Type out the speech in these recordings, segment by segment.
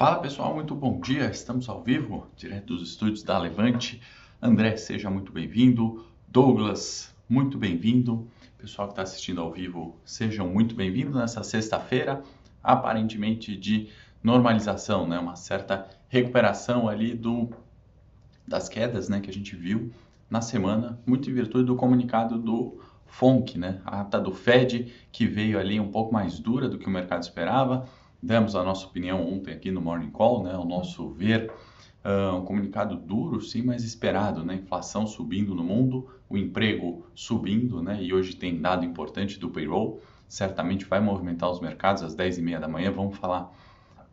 Fala pessoal, muito bom dia, estamos ao vivo, direto dos estúdios da Levante. André, seja muito bem-vindo. Douglas, muito bem-vindo. Pessoal que está assistindo ao vivo, sejam muito bem-vindos nessa sexta-feira, aparentemente de normalização, né? Uma certa recuperação ali das quedas, né, que a gente viu na semana, muito em virtude do comunicado do FOMC, né? A ata do Fed, que veio ali um pouco mais dura do que o mercado esperava. Demos a nossa opinião ontem aqui no Morning Call, né? O nosso ver, um comunicado duro, sim, mas esperado, né? Inflação subindo no mundo, o emprego subindo, né? E hoje tem dado importante do payroll, certamente vai movimentar os mercados às 10h30 da manhã, vamos falar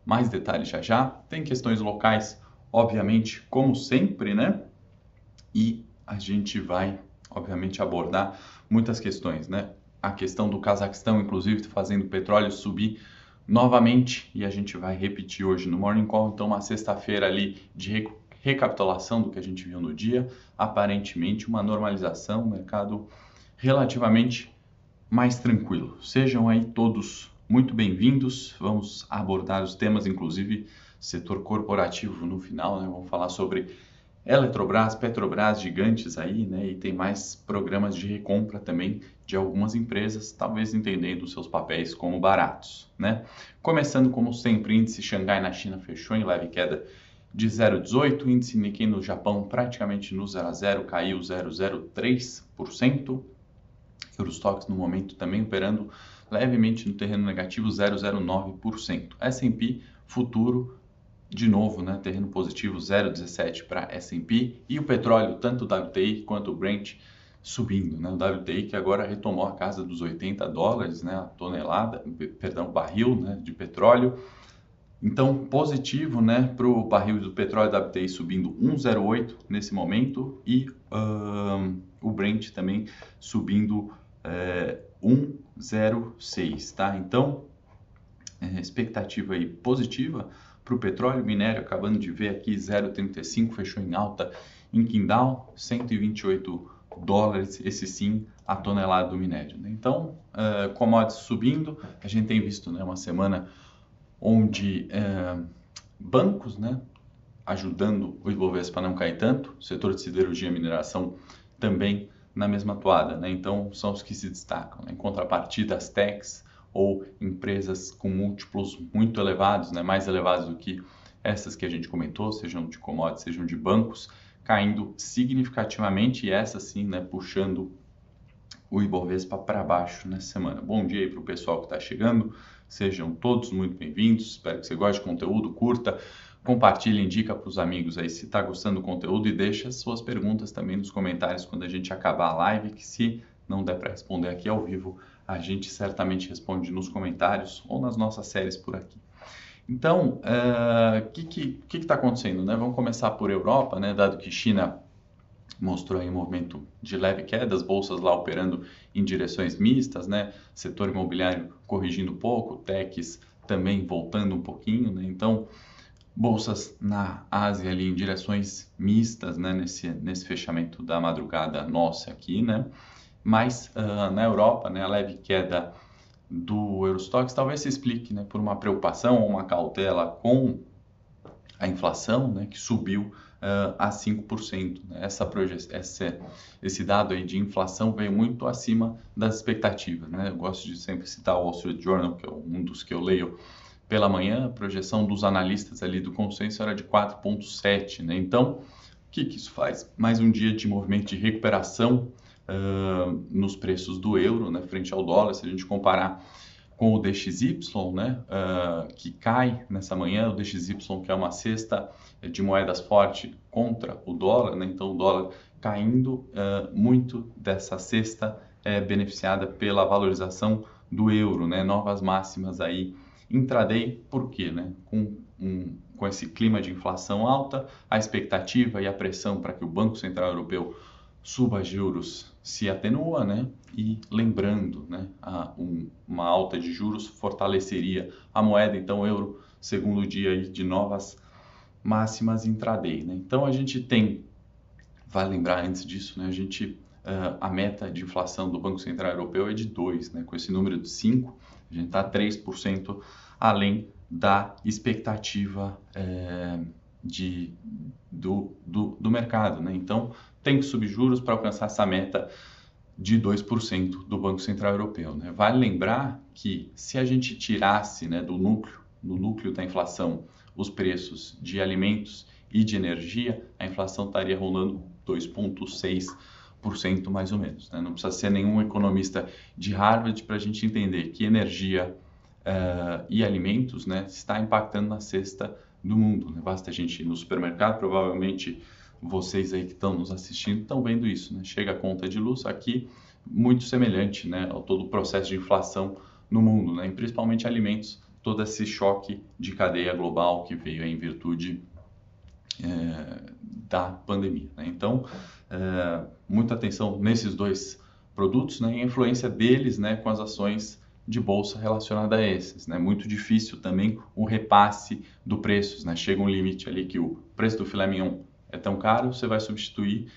mais detalhes já já. Tem questões locais, obviamente, como sempre, né? E a gente vai, obviamente, abordar muitas questões, né? A questão do Cazaquistão, inclusive, fazendo o petróleo subir novamente, e a gente vai repetir hoje no Morning Call, então uma sexta-feira ali de recapitulação do que a gente viu no dia, aparentemente uma normalização, um mercado relativamente mais tranquilo. Sejam aí todos muito bem-vindos, vamos abordar os temas, inclusive setor corporativo no final, né? Vamos falar sobre Eletrobras, Petrobras, gigantes aí, né? E tem mais programas de recompra também de algumas empresas, talvez entendendo seus papéis como baratos, né? Começando como sempre, índice Xangai na China fechou em leve queda de 0,18%, índice Nikkei no Japão praticamente no 0 a 0, caiu 0,03%, Eurostoxx no momento também operando levemente no terreno negativo 0,09%, S&P futuro de novo, né, terreno positivo 0,17 para S&P e o petróleo, tanto o WTI quanto o Brent subindo, né? O WTI que agora retomou a casa dos 80 dólares, né, a tonelada, perdão, barril, né, de petróleo. Então, positivo, né, para o barril do petróleo da WTI subindo 1,08 nesse momento e o Brent também subindo 1,06, tá? Então, expectativa aí positiva para o petróleo, minério, acabando de ver aqui, 0,35, fechou em alta em Qingdao, 128 dólares, esse sim, a tonelada do minério. Então, commodities subindo, a gente tem visto, né, uma semana onde bancos, né, ajudando o Ibovespa a não cair tanto, setor de siderurgia e mineração também na mesma toada, né? Então, são os que se destacam, né? Em contrapartida, as techs, ou empresas com múltiplos muito elevados, né, mais elevados do que essas que a gente comentou, sejam de commodities, sejam de bancos, caindo significativamente e essas sim, né, puxando o Ibovespa para baixo nessa semana. Bom dia aí para o pessoal que está chegando, sejam todos muito bem-vindos, espero que você goste do conteúdo, curta, compartilhe, indica para os amigos aí se está gostando do conteúdo e deixa suas perguntas também nos comentários quando a gente acabar a live, que se não der para responder aqui ao vivo, a gente certamente responde nos comentários ou nas nossas séries por aqui. Então, o que está acontecendo, né? Vamos começar por Europa, né? Dado que China mostrou aí um movimento de leve queda, as bolsas lá operando em direções mistas, né? Setor imobiliário corrigindo um pouco, techs também voltando um pouquinho, né? Então, bolsas na Ásia ali em direções mistas, né? Nesse fechamento da madrugada nossa aqui, né? Mas na Europa, né, a leve queda do Eurostoxx talvez se explique, né, por uma preocupação ou uma cautela com a inflação, né, que subiu a 5%. Né? Esse dado aí de inflação veio muito acima das expectativas. Né? Eu gosto de sempre citar o Wall Street Journal, que é um dos que eu leio pela manhã. A projeção dos analistas ali do consenso era de 4,7%. Né? Então, o que isso faz? Mais um dia de movimento de recuperação nos preços do euro, né, frente ao dólar, se a gente comparar com o DXY, né, que cai nessa manhã, o DXY que é uma cesta de moedas forte contra o dólar, né, então o dólar caindo, muito dessa cesta é beneficiada pela valorização do euro, né, novas máximas aí intraday, por quê, né, com esse clima de inflação alta, a expectativa e a pressão para que o Banco Central Europeu suba juros se atenua, né? E lembrando, né, uma alta de juros fortaleceria a moeda, então euro, segundo dia aí de novas máximas intraday, né? Então a gente tem, vale lembrar antes disso, né, a meta de inflação do Banco Central Europeu é de 2%, né? Com esse número de 5%, a gente está 3% além da expectativa do mercado, né? Então, tem que subir juros para alcançar essa meta de 2% do Banco Central Europeu, né? Vale lembrar que se a gente tirasse, né, do núcleo da inflação os preços de alimentos e de energia, a inflação estaria rolando 2,6% mais ou menos, né? Não precisa ser nenhum economista de Harvard para a gente entender que energia e alimentos, né, está impactando na cesta do mundo, né? Basta a gente ir no supermercado, provavelmente vocês aí que estão nos assistindo estão vendo isso, né? Chega a conta de luz aqui, muito semelhante, né, ao todo o processo de inflação no mundo, né? E principalmente alimentos, todo esse choque de cadeia global que veio em virtude da pandemia, né? Então, muita atenção nesses dois produtos, né, e a influência deles, né, com as ações de bolsa relacionada a esses, né? Muito difícil também o repasse do preço, né? Chega um limite ali que o preço do filé mignon é tão caro, você vai substituir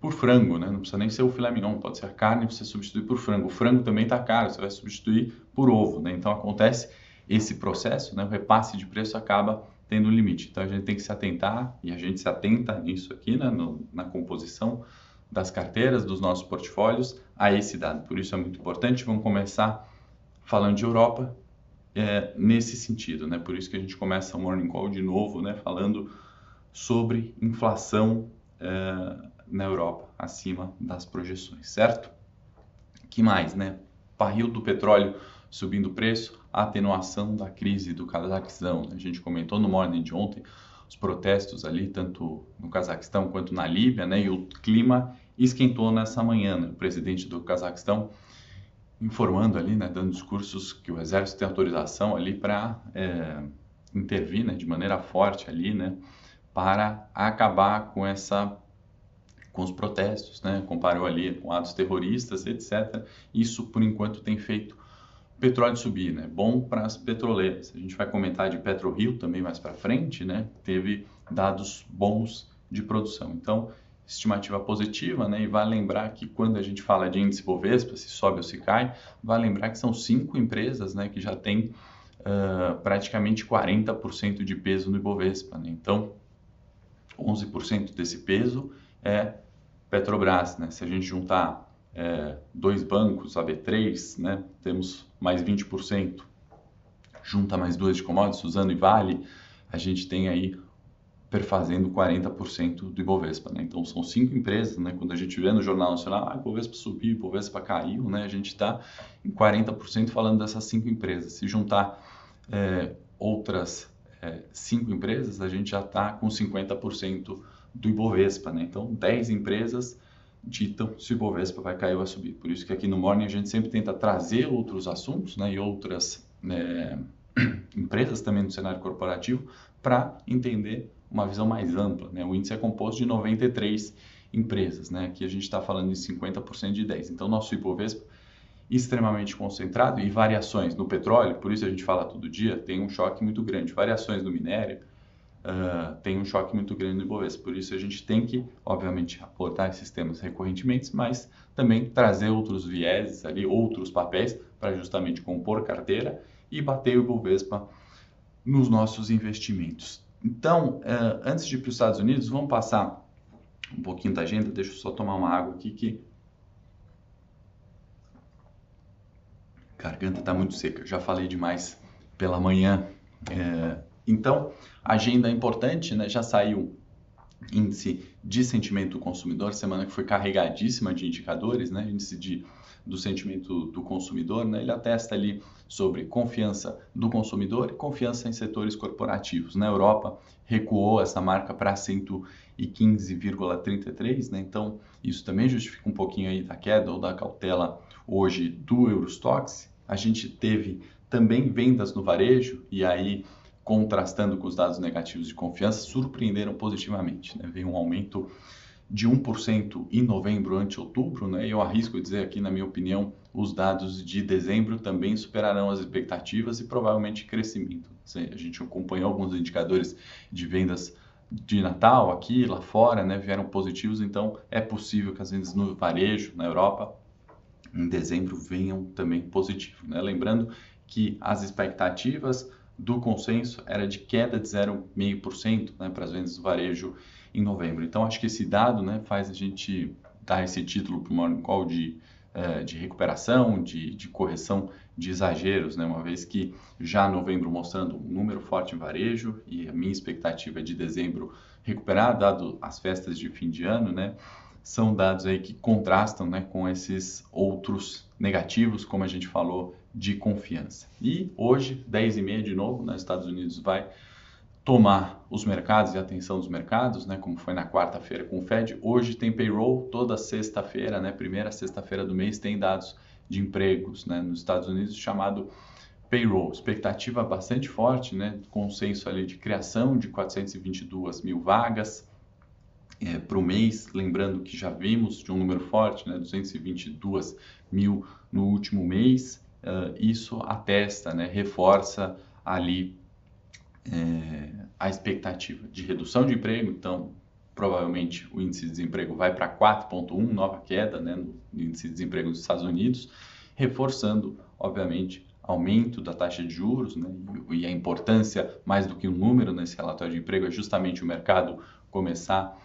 por frango, né? Não precisa nem ser o filé mignon, pode ser a carne, você substitui por frango. O frango também está caro, você vai substituir por ovo, né? Então acontece esse processo, né? O repasse de preço acaba tendo um limite. Então a gente tem que se atentar, e a gente se atenta nisso aqui, né, na composição das carteiras, dos nossos portfólios, a esse dado. Por isso é muito importante. Vamos começar falando de Europa, nesse sentido, né? Por isso que a gente começa o Morning Call de novo, né, falando sobre inflação na Europa, acima das projeções, certo? Que mais, né? Barril do petróleo subindo o preço, atenuação da crise do Cazaquistão, né? A gente comentou no Morning de ontem os protestos ali, tanto no Cazaquistão quanto na Líbia, né? E o clima esquentou nessa manhã, né? O presidente do Cazaquistão informando ali, né, dando discursos que o exército tem autorização ali para intervir, né, de maneira forte ali, né, para acabar com os protestos, né, comparou ali com atos terroristas, etc. Isso, por enquanto, tem feito o petróleo subir, né, bom para as petroleiras. A gente vai comentar de PetroRio também mais para frente, né, teve dados bons de produção. Então, estimativa positiva, né? E vale lembrar que quando a gente fala de índice Ibovespa, se sobe ou se cai, vale lembrar que são 5 empresas, né, que já têm praticamente 40% de peso no Ibovespa, né? Então, 11% desse peso é Petrobras, né? Se a gente juntar 2 bancos, a B3, né, temos mais 20%. Junta mais 2 de commodities, Suzano e Vale, a gente tem aí perfazendo 40% do Ibovespa, né? Então, são 5 empresas, né? Quando a gente vê no Jornal Nacional, ah, Ibovespa subiu, Ibovespa caiu, né? A gente está em 40% falando dessas 5 empresas. Se juntar outras 5 empresas, a gente já está com 50% do Ibovespa, né? Então, 10 empresas ditam se o Ibovespa vai cair ou vai subir. Por isso que aqui no Morning a gente sempre tenta trazer outros assuntos, né, e outras empresas também no cenário corporativo para entender uma visão mais ampla, né? O índice é composto de 93 empresas, né? Aqui a gente está falando de 50% de 10. Então, nosso Ibovespa extremamente concentrado, e variações no petróleo, por isso a gente fala todo dia, tem um choque muito grande. Variações no minério tem um choque muito grande no Ibovespa. Por isso a gente tem que, obviamente, aportar esses temas recorrentemente, mas também trazer outros vieses ali, outros papéis, para justamente compor carteira e bater o Ibovespa nos nossos investimentos. Então, antes de ir para os Estados Unidos, vamos passar um pouquinho da agenda. Deixa eu só tomar uma água aqui, que a garganta está muito seca. Já falei demais pela manhã. Então, agenda importante, né? Já saiu índice de sentimento do consumidor, semana que foi carregadíssima de indicadores, né? Índice do sentimento do consumidor, né? Ele atesta ali sobre confiança do consumidor e confiança em setores corporativos. Na Europa, recuou essa marca para 115,33, né? Então, isso também justifica um pouquinho aí da queda ou da cautela hoje do Eurostoxx. A gente teve também vendas no varejo, e aí, contrastando com os dados negativos de confiança, surpreenderam positivamente, né? Veio um aumento de 1% em novembro ante outubro, né? Eu arrisco dizer aqui, na minha opinião, os dados de dezembro também superarão as expectativas e provavelmente crescimento. A gente acompanhou alguns indicadores de vendas de Natal aqui, lá fora, né? Vieram positivos, então é possível que as vendas no varejo, na Europa, em dezembro venham também positivo, né? Lembrando que as expectativas do consenso era de queda de 0,5%, né, para as vendas do varejo em novembro. Então, acho que esse dado, né, faz a gente dar esse título para o Morning Call de recuperação, de correção de exageros, né, uma vez que já novembro mostrando um número forte em varejo, e a minha expectativa é de dezembro recuperar, dado as festas de fim de ano, né, são dados aí que contrastam, né, com esses outros negativos, como a gente falou, de confiança. E hoje, 10h30 de novo, nos Estados Unidos vai tomar os mercados e a atenção dos mercados, né, como foi na quarta-feira com o Fed. Hoje tem payroll, toda sexta-feira, né, primeira sexta-feira do mês, tem dados de empregos, né, nos Estados Unidos, chamado payroll. Expectativa bastante forte, né, consenso ali de criação de 422 mil vagas para o mês, lembrando que já vimos de um número forte, né, 222 mil no último mês. Isso atesta, né, reforça ali a expectativa de redução de emprego. Então, provavelmente o índice de desemprego vai para 4,1, nova queda, né, no índice de desemprego dos Estados Unidos, reforçando, obviamente, aumento da taxa de juros, né, e a importância, mais do que um número nesse relatório de emprego, é justamente o mercado começar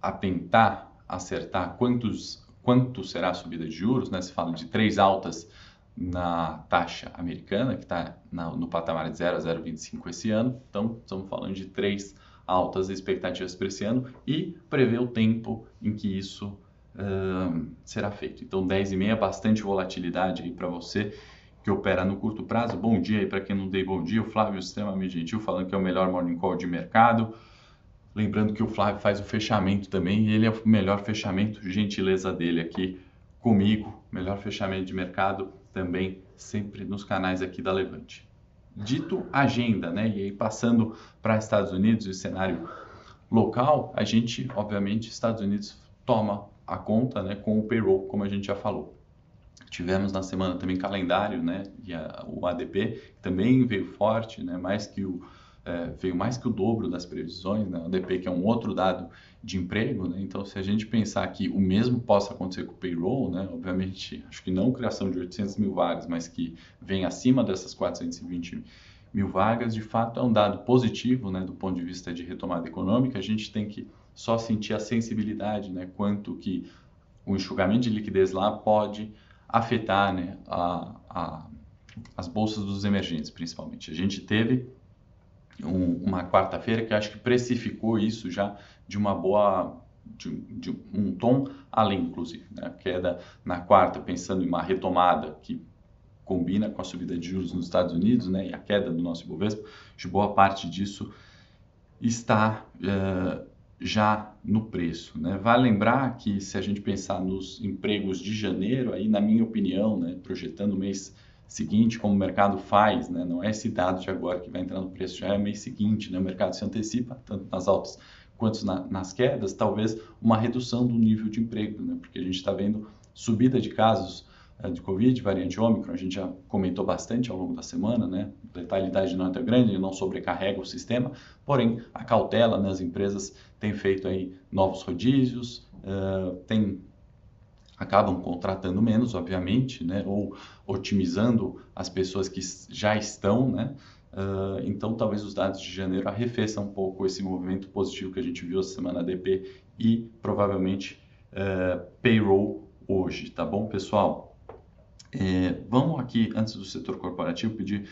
a tentar acertar quanto será a subida de juros, né? Se fala de 3 altas na taxa americana, que está no patamar de 0 a 0,25 esse ano. Então, estamos falando de 3 altas expectativas para esse ano e prever o tempo em que isso será feito. Então, 10h30, bastante volatilidade aí para você que opera no curto prazo. Bom dia aí para quem não deu bom dia. O Flávio extremamente gentil, falando que é o melhor morning call de mercado. Lembrando que o Flávio faz o fechamento também, e ele é o melhor fechamento, gentileza dele aqui comigo, melhor fechamento de mercado também sempre nos canais aqui da Levante. Dito agenda, né? E aí passando para Estados Unidos e cenário local, a gente, obviamente, Estados Unidos toma a conta, né, com o payroll, como a gente já falou. Tivemos na semana também calendário, né, e o ADP também veio forte, né, veio mais que o dobro das previsões, né? O ADP, que é um outro dado de emprego, né? Então, se a gente pensar que o mesmo possa acontecer com o payroll, né? Obviamente, acho que não criação de 800 mil vagas, mas que vem acima dessas 420 mil vagas, de fato é um dado positivo, né? Do ponto de vista de retomada econômica, a gente tem que só sentir a sensibilidade, né? Quanto que o enxugamento de liquidez lá pode afetar, né? As bolsas dos emergentes, principalmente. A gente teve uma quarta-feira que acho que precificou isso já de uma boa, de um tom além, inclusive, né? Queda na quarta, pensando em uma retomada que combina com a subida de juros nos Estados Unidos, né, e a queda do nosso Ibovespa, de boa parte disso está já no preço, né? Vale lembrar que, se a gente pensar nos empregos de janeiro, aí, na minha opinião, né, projetando o mês seguinte, como o mercado faz, né? Não é esse dado de agora que vai entrar no preço, já é mês seguinte, né? O mercado se antecipa, tanto nas altas quanto nas quedas, talvez uma redução do nível de emprego, né? Porque a gente está vendo subida de casos de Covid, variante Ômicron, a gente já comentou bastante ao longo da semana, né? A letalidade não é tão grande, não sobrecarrega o sistema, porém a cautela nas empresas tem feito aí novos rodízios, acabam contratando menos, obviamente, né, ou otimizando as pessoas que já estão, né? Então, talvez os dados de janeiro arrefeçam um pouco esse movimento positivo que a gente viu essa semana, ADP e, provavelmente, payroll hoje, tá bom, pessoal? Vamos aqui, antes do setor corporativo, pedir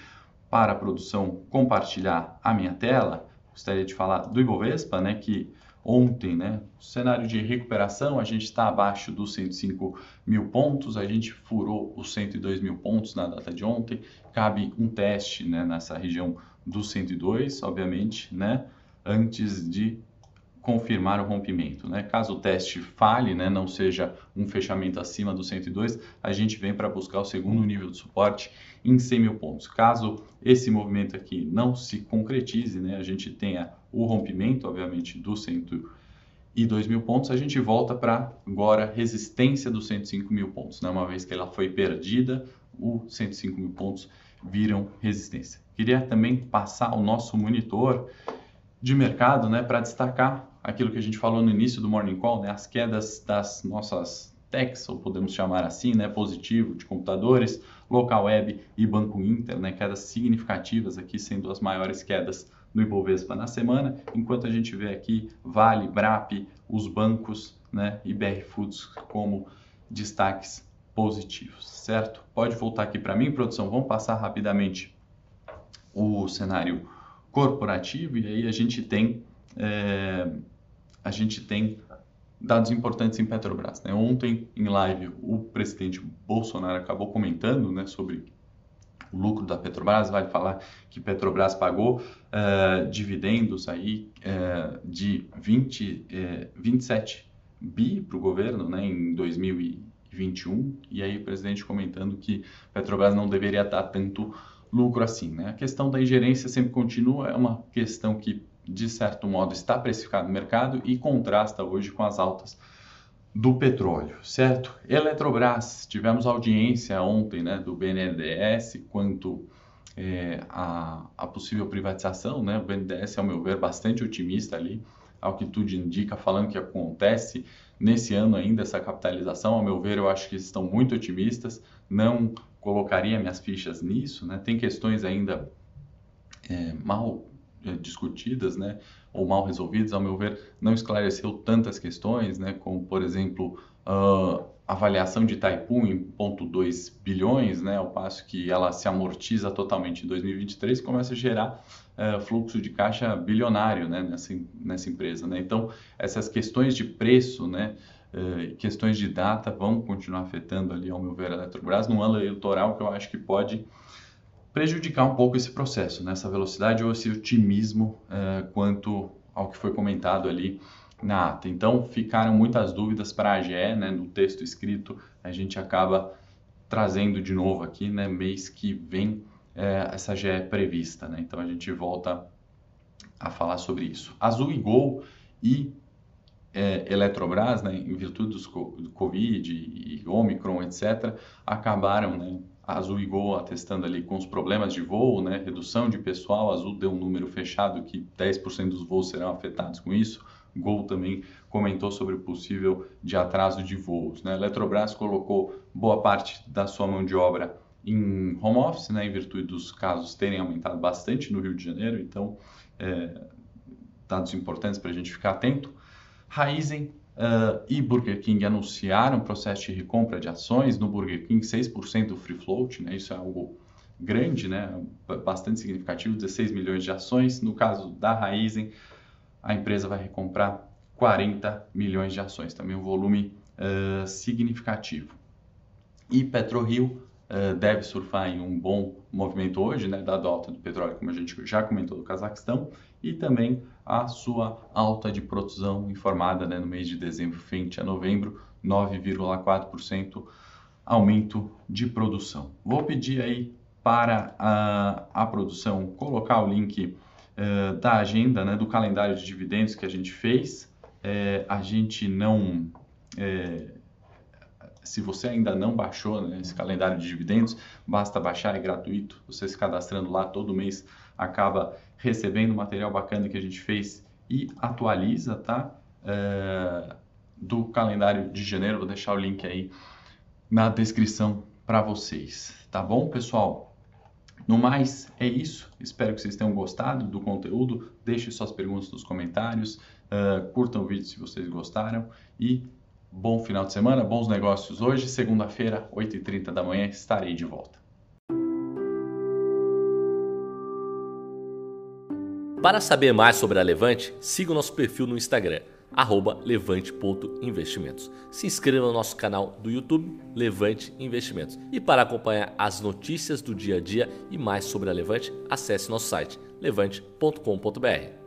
para a produção compartilhar a minha tela. Gostaria de falar do Ibovespa, né, que ontem, né, cenário de recuperação, a gente está abaixo dos 105 mil pontos, a gente furou os 102 mil pontos na data de ontem, cabe um teste, né, nessa região dos 102, obviamente, né, antes de confirmar o rompimento, né? Caso o teste falhe, né, não seja um fechamento acima dos 102, a gente vem para buscar o segundo nível de suporte em 100 mil pontos. Caso esse movimento aqui não se concretize, né, a gente tenha o rompimento, obviamente, dos 102 mil pontos, a gente volta para agora resistência dos 105 mil pontos, né? Uma vez que ela foi perdida, os 105 mil pontos viram resistência. Queria também passar o nosso monitor de mercado, né, para destacar aquilo que a gente falou no início do Morning Call, né, as quedas das nossas techs, ou podemos chamar assim, né, positivo, de computadores, local web e Banco Inter, né, quedas significativas aqui, sendo as maiores quedas no Ibovespa na semana, enquanto a gente vê aqui Vale, Brap, os bancos, né, e BR Foods como destaques positivos, certo? Pode voltar aqui para mim, produção, vamos passar rapidamente o cenário corporativo, e aí a gente tem dados importantes em Petrobras, né? Ontem, em live, o presidente Bolsonaro acabou comentando, né, sobre o lucro da Petrobras, vai falar que Petrobras pagou dividendos aí, de 27 bi para o governo, né, em 2021, e aí o presidente comentando que Petrobras não deveria dar tanto lucro assim, né? A questão da ingerência sempre continua, é uma questão que, de certo modo, está precificado no mercado e contrasta hoje com as altas do petróleo, certo? Eletrobras, tivemos audiência ontem, né, do BNDES quanto a possível privatização, né? O BNDES, ao meu ver, bastante otimista ali, ao que tudo indica, falando que acontece nesse ano ainda essa capitalização. Ao meu ver, eu acho que estão muito otimistas, não colocaria minhas fichas nisso, né? Tem questões ainda mal discutidas, né, ou mal resolvidas. Ao meu ver, não esclareceu tantas questões, né, como, por exemplo, a avaliação de Itaipu em 0,2 bilhões, né, ao passo que ela se amortiza totalmente em 2023 e começa a gerar fluxo de caixa bilionário, né, nessa empresa, né? Então, essas questões de preço, né, questões de data vão continuar afetando ali, ao meu ver, a Eletrobras no ano eleitoral, que eu acho que pode prejudicar um pouco esse processo, né, essa velocidade ou esse otimismo quanto ao que foi comentado ali na ata. Então, ficaram muitas dúvidas para a AGE, né, no texto escrito, a gente acaba trazendo de novo aqui, né, mês que vem essa AGE é prevista, né, então a gente volta a falar sobre isso. Azul e Gol e Eletrobras, né, em virtude do Covid e Ômicron, etc., acabaram, né, Azul e Gol atestando ali com os problemas de voo, né, redução de pessoal. Azul deu um número fechado que 10% dos voos serão afetados com isso. Gol também comentou sobre o possível de atraso de voos, né. Eletrobras colocou boa parte da sua mão de obra em home office, né, em virtude dos casos terem aumentado bastante no Rio de Janeiro. Então, dados importantes para a gente ficar atento. Raizen e Burger King anunciaram processo de recompra de ações. No Burger King, 6% do free float, né? Isso é algo grande, né? Bastante significativo, 16 milhões de ações. No caso da Raizen, a empresa vai recomprar 40 milhões de ações, também um volume significativo. E PetroRio deve surfar em um bom movimento hoje, né, dado a alta do petróleo, como a gente já comentou, do Cazaquistão, e também a sua alta de produção informada, né, no mês de dezembro frente a novembro, 9,4% aumento de produção. Vou pedir aí para a produção colocar o link da agenda, né, do calendário de dividendos que a gente fez. A gente não... Se você ainda não baixou, né, esse calendário de dividendos, basta baixar, é gratuito. Você se cadastrando lá todo mês acaba recebendo material bacana que a gente fez e atualiza, tá? Do calendário de janeiro, vou deixar o link aí na descrição para vocês, tá bom, pessoal? No mais, é isso. Espero que vocês tenham gostado do conteúdo. Deixem suas perguntas nos comentários, curtam o vídeo se vocês gostaram e bom final de semana, bons negócios hoje. Segunda-feira, 8h30 da manhã, estarei de volta. Para saber mais sobre a Levante, siga o nosso perfil no Instagram, @levante.investimentos. Se inscreva no nosso canal do YouTube, Levante Investimentos. E para acompanhar as notícias do dia a dia e mais sobre a Levante, acesse nosso site, levante.com.br.